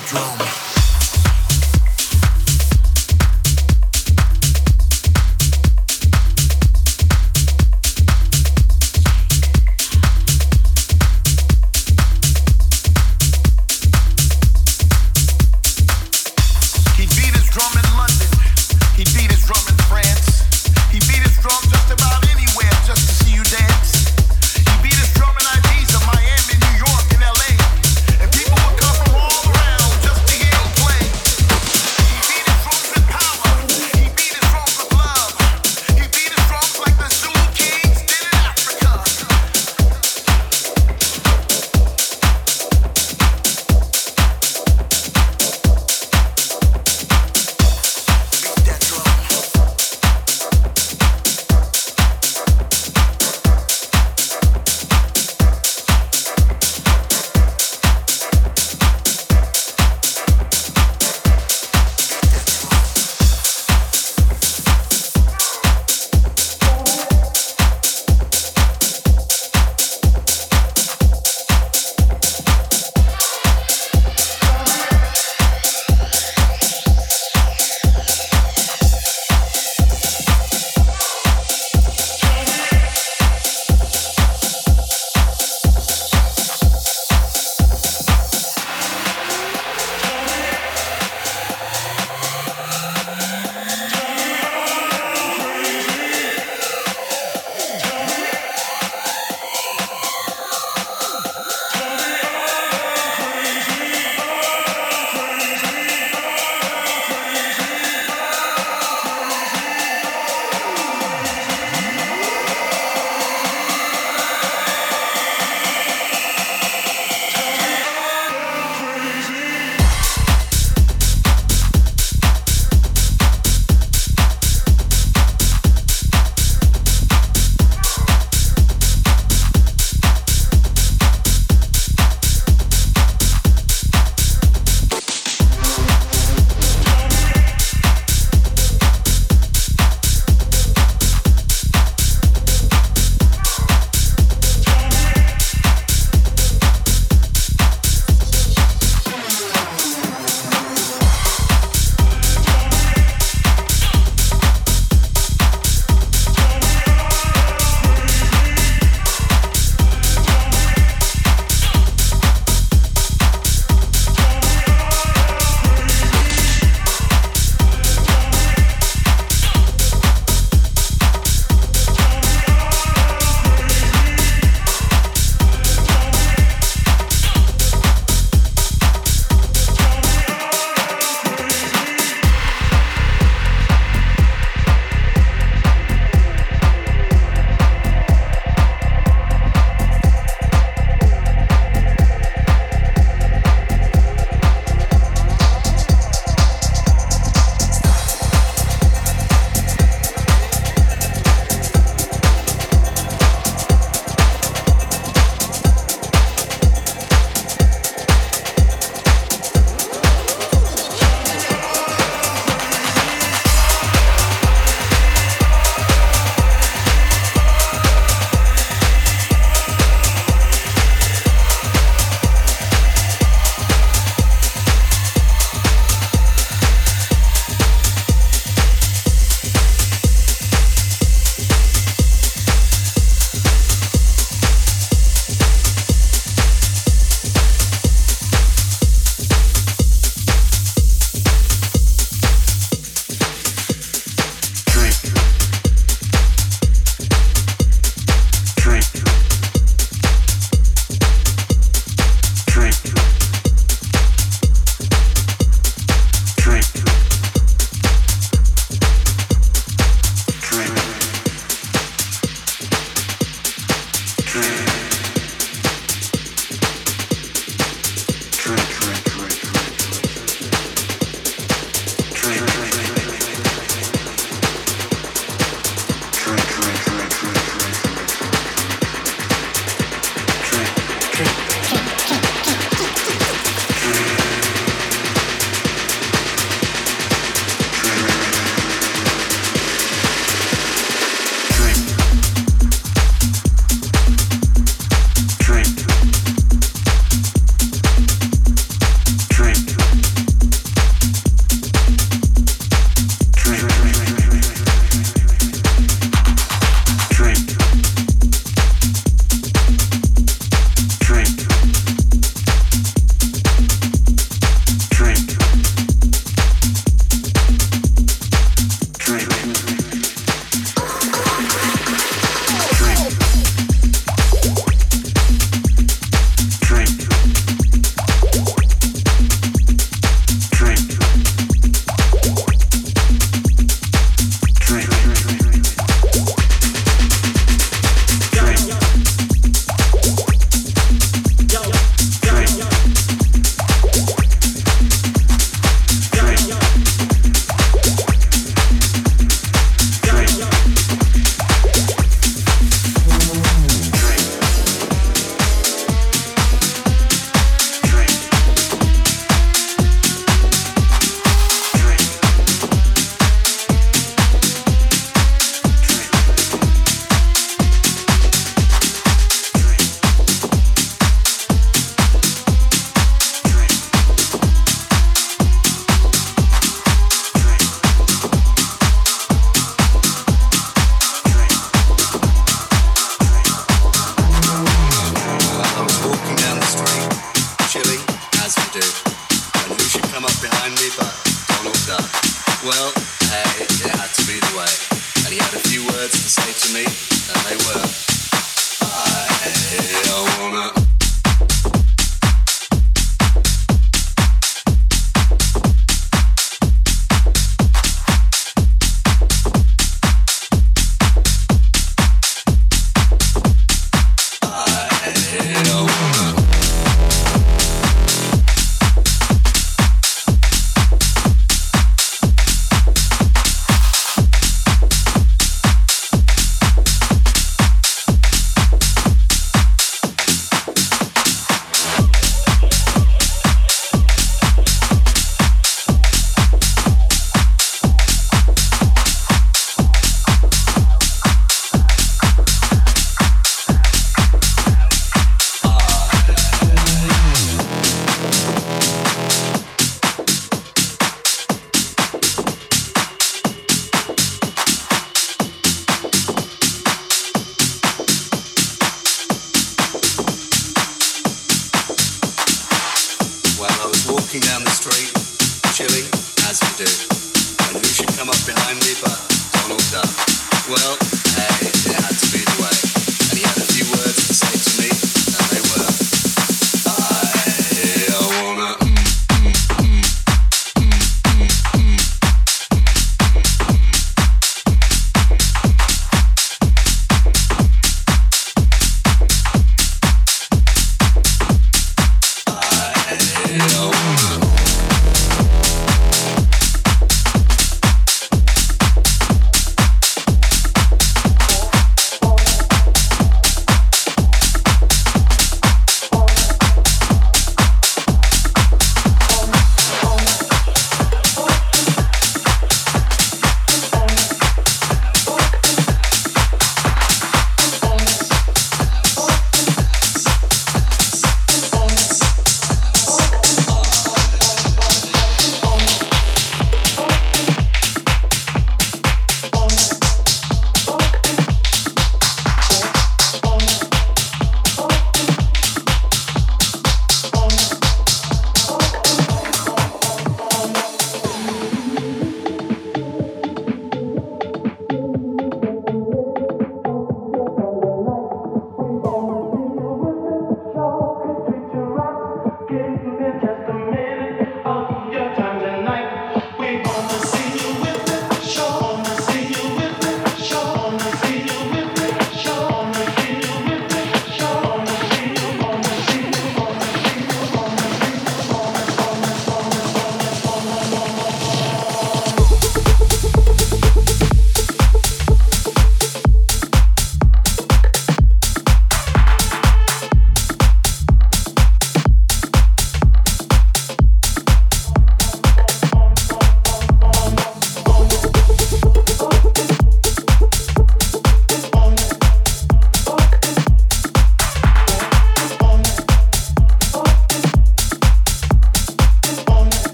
bedroom.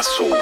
my soul.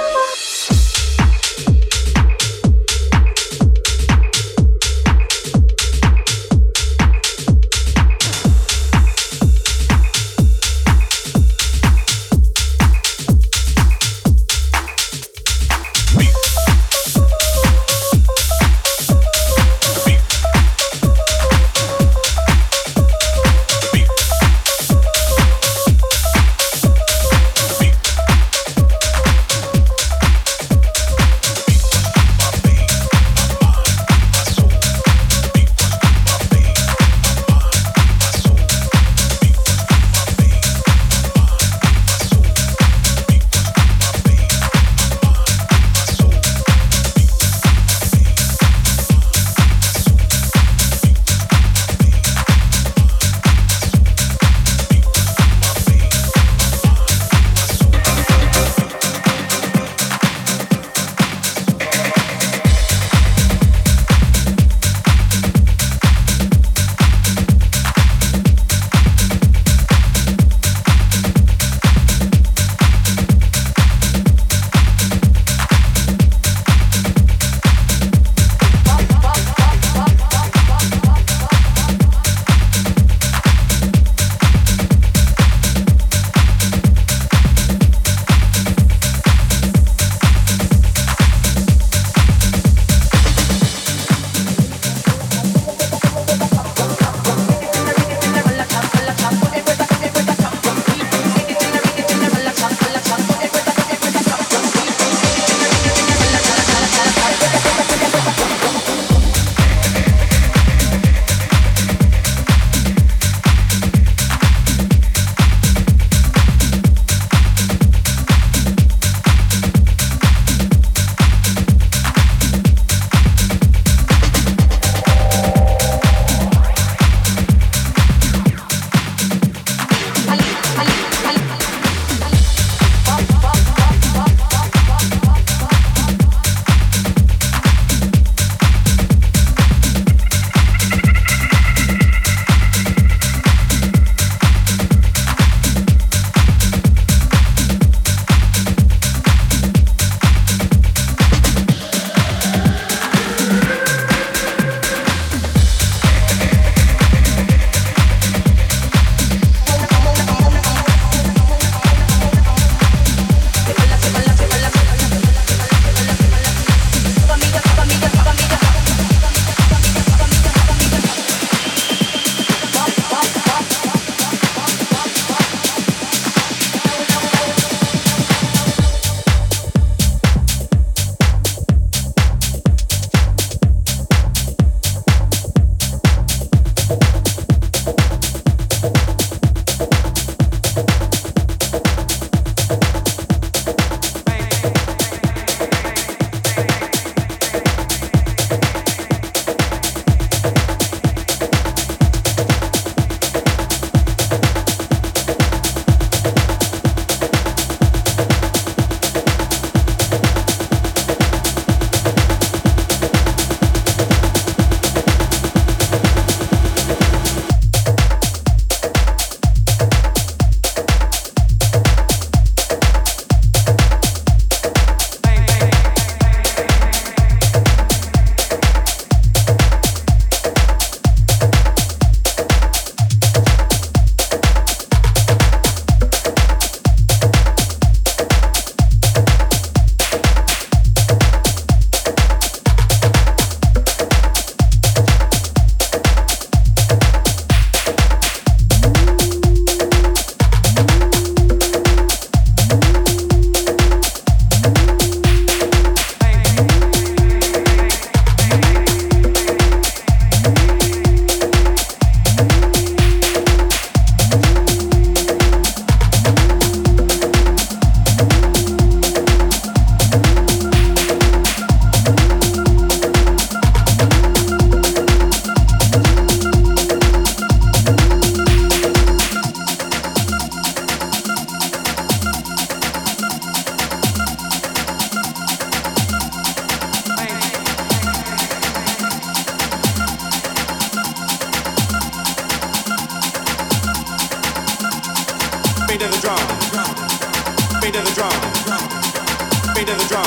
Beat of the drum, beat of the drum, beat of the drum,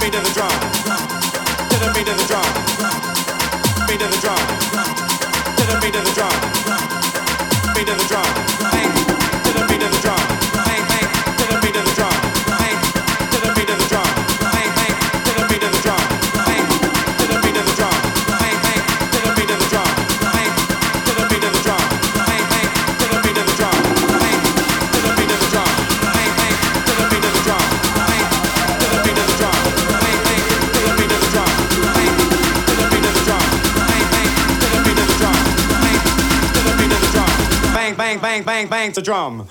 beat of the drum, to the beat of the drum, beat of the drum, to the beat of the drum, beat of the drum, to the beat of the drum, to the beat of the drum, to the beat of the drum, to the beat of the drum, to the beat of the drum, to the beat of the drum, to the beat of the drum, to the beat of the drum, to the beat of the drum. Bang, bang, bang, bang to drum.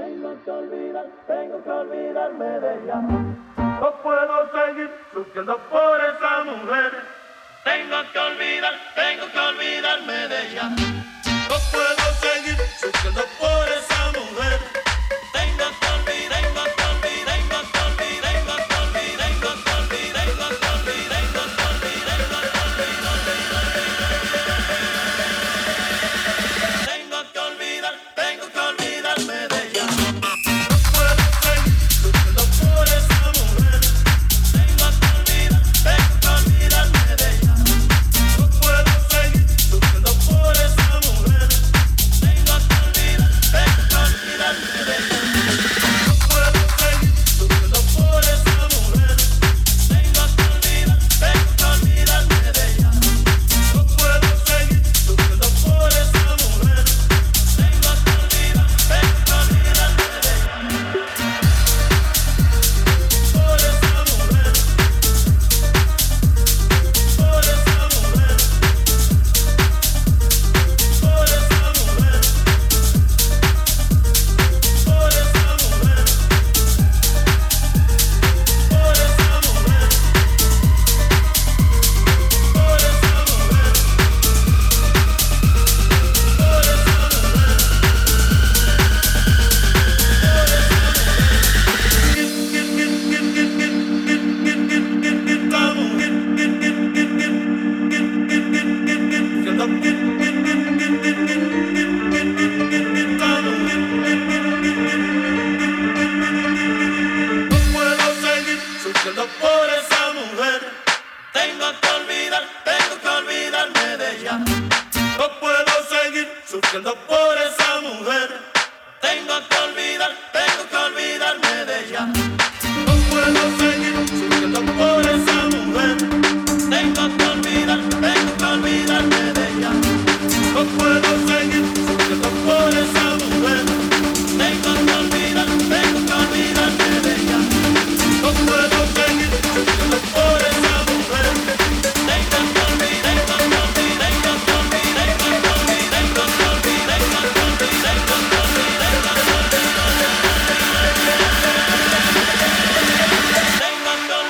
Tengo que olvidar, tengo que olvidarme de ella. No puedo seguir sufriendo por esa mujer. Tengo que olvidar, tengo que olvidarme de ella. No puedo seguir sufriendo por esa mujer. Tengo que olvidar, tengo que olvidar, tengo que olvidar, tengo que olvidar, tengo que olvidar, tengo que olvidar, tengo que olvidar. Tengo que olvidar, tengo que olvidarme de ella. Tengo que olvidarme de ella.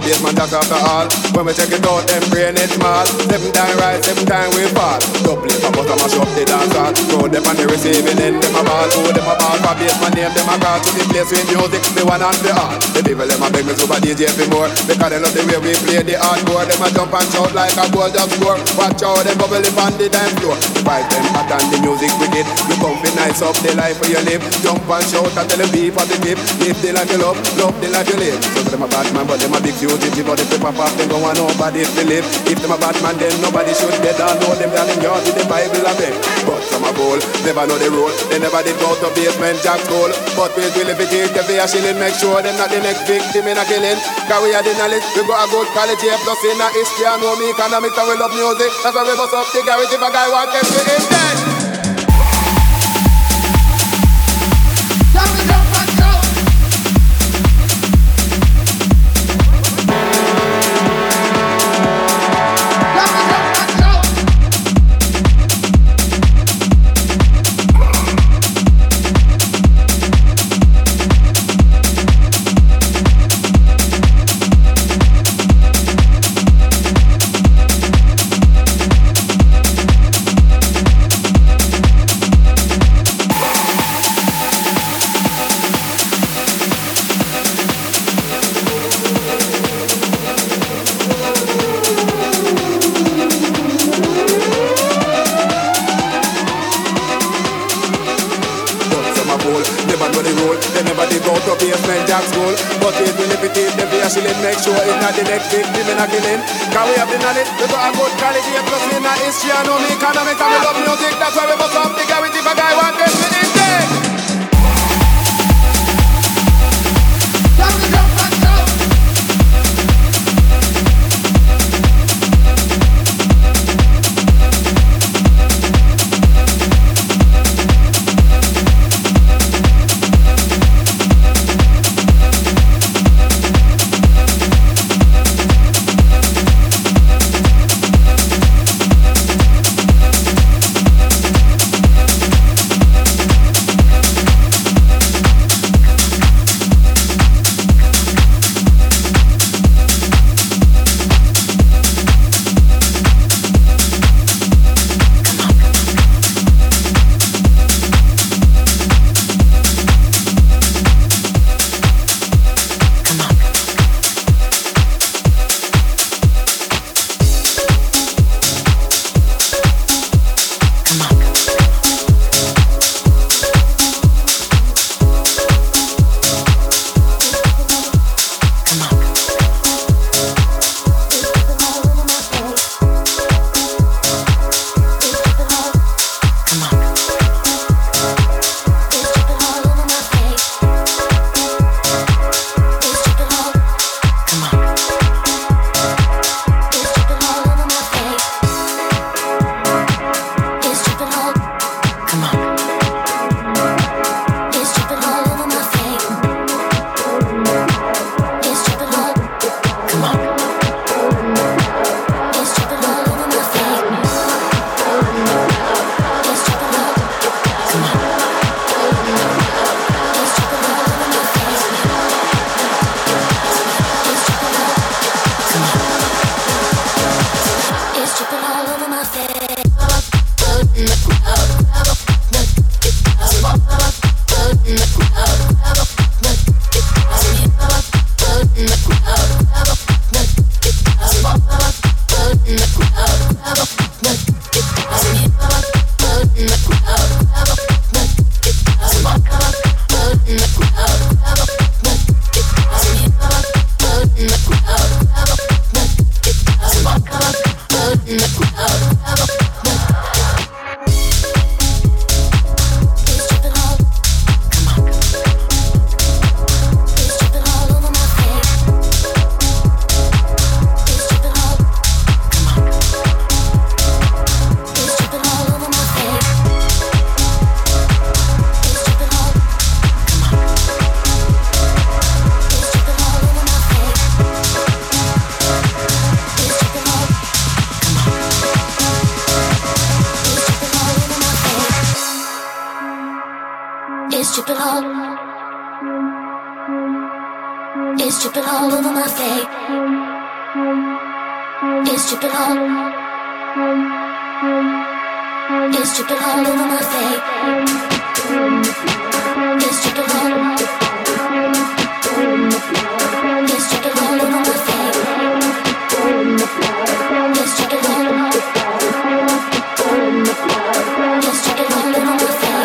this basement dock after all. When we check it out, them brain is small. 7 times right, 7 times we fall. Double it, but I mash up the dance hall. Throw them on the receiving end, them a ball. Throw them a ball for basement name, them a call. To the place with music, the one and the all. The people, them a beg me super DJ for more. Because they love the way we play the hardcore. Them a jump and shout like a ball just score. Watch how them bubble up on the dance floor. The vibe them hot and the music wicked. You come be nice up the life where you live. Jump and shout and tell them beef for the tip. Live the life you love, love the life you live. So them a bad man, but them a big duty. But if they pop off, them don't want nobody to live. If them a bad man, then nobody should get down. Know them down in yard with the Bible and them. But some a bowl, never know the rule. They never did go to basement jack goal. But we will if it is the fear shilling. Make sure them not the next victim in a killing. Cause we are the knowledge, we got a good quality. Plus in a history and home economics and we love music. That's why we bust up the garage if a guy wants them to him dead. It's dripping all over my face. It's dripping all. It's dripping all over my face. It's dripping all. It's dripping all over my face. It's dripping all. It's dripping all over my face.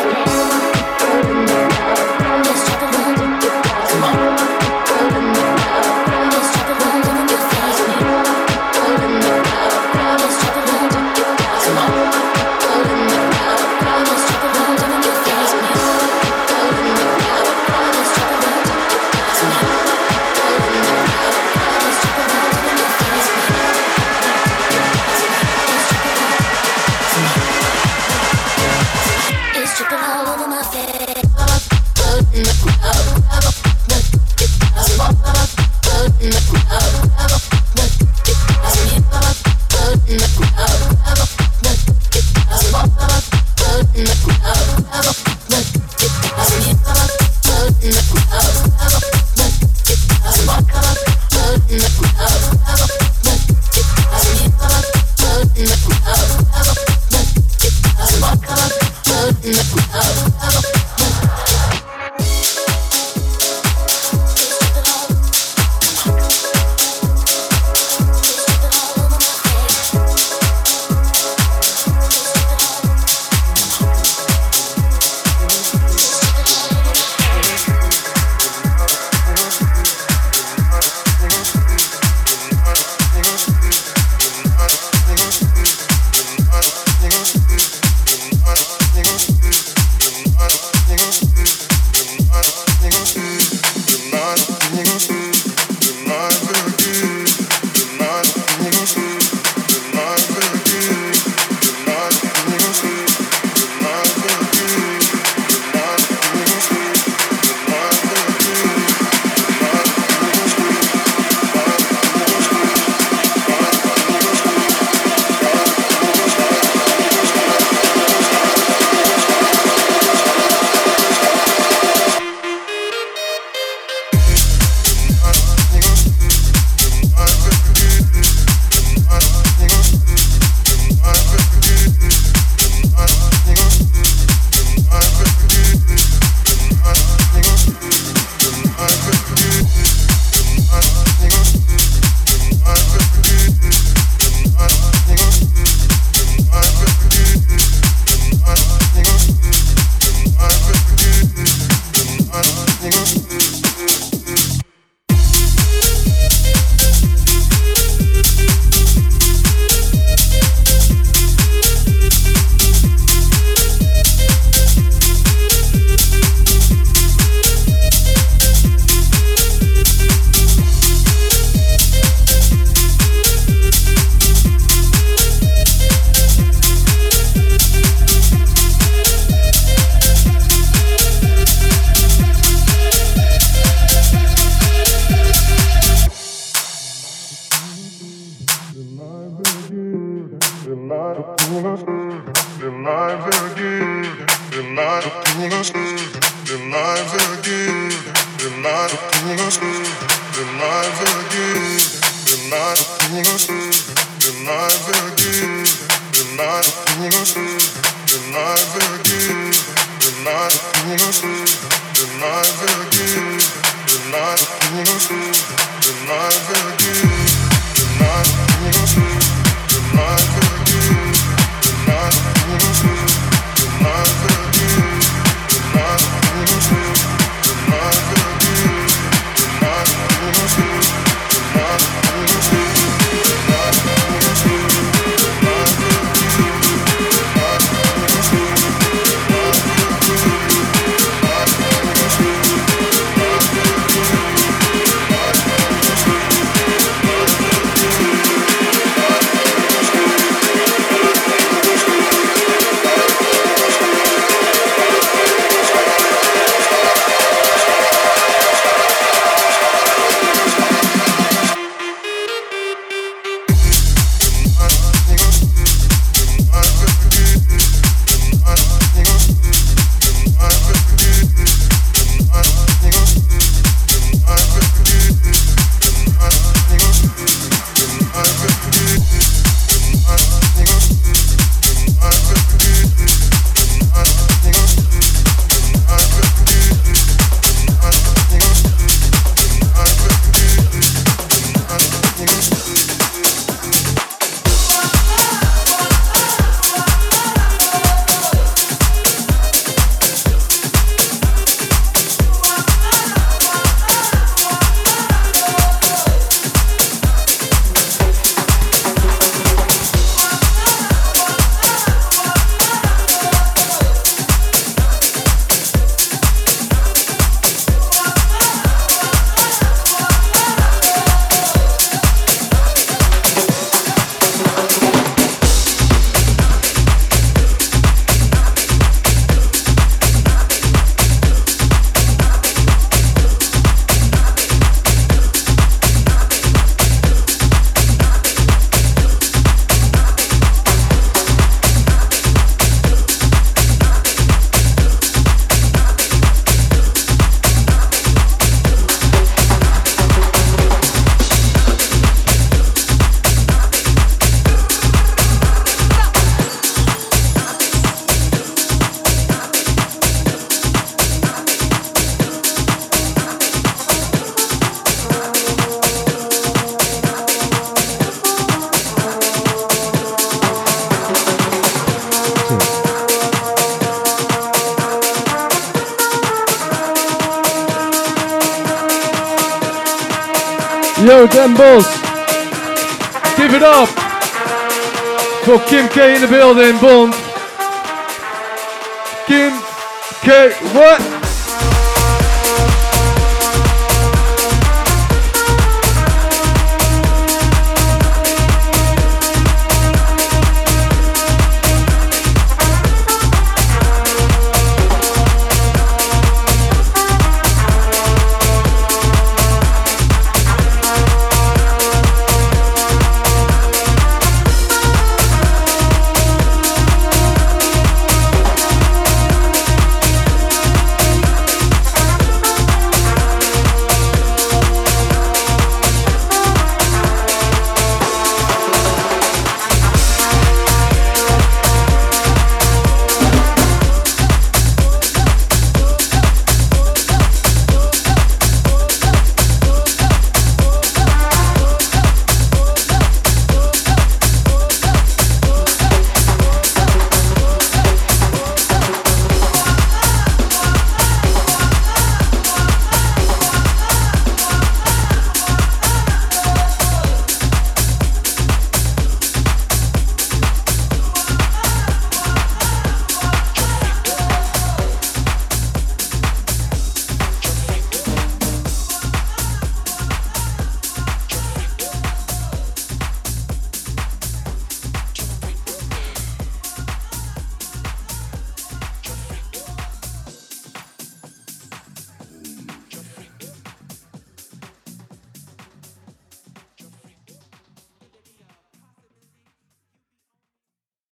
Yo, them balls. Give it up for Kim Kaey in the building, boom. Kim Kaey, what?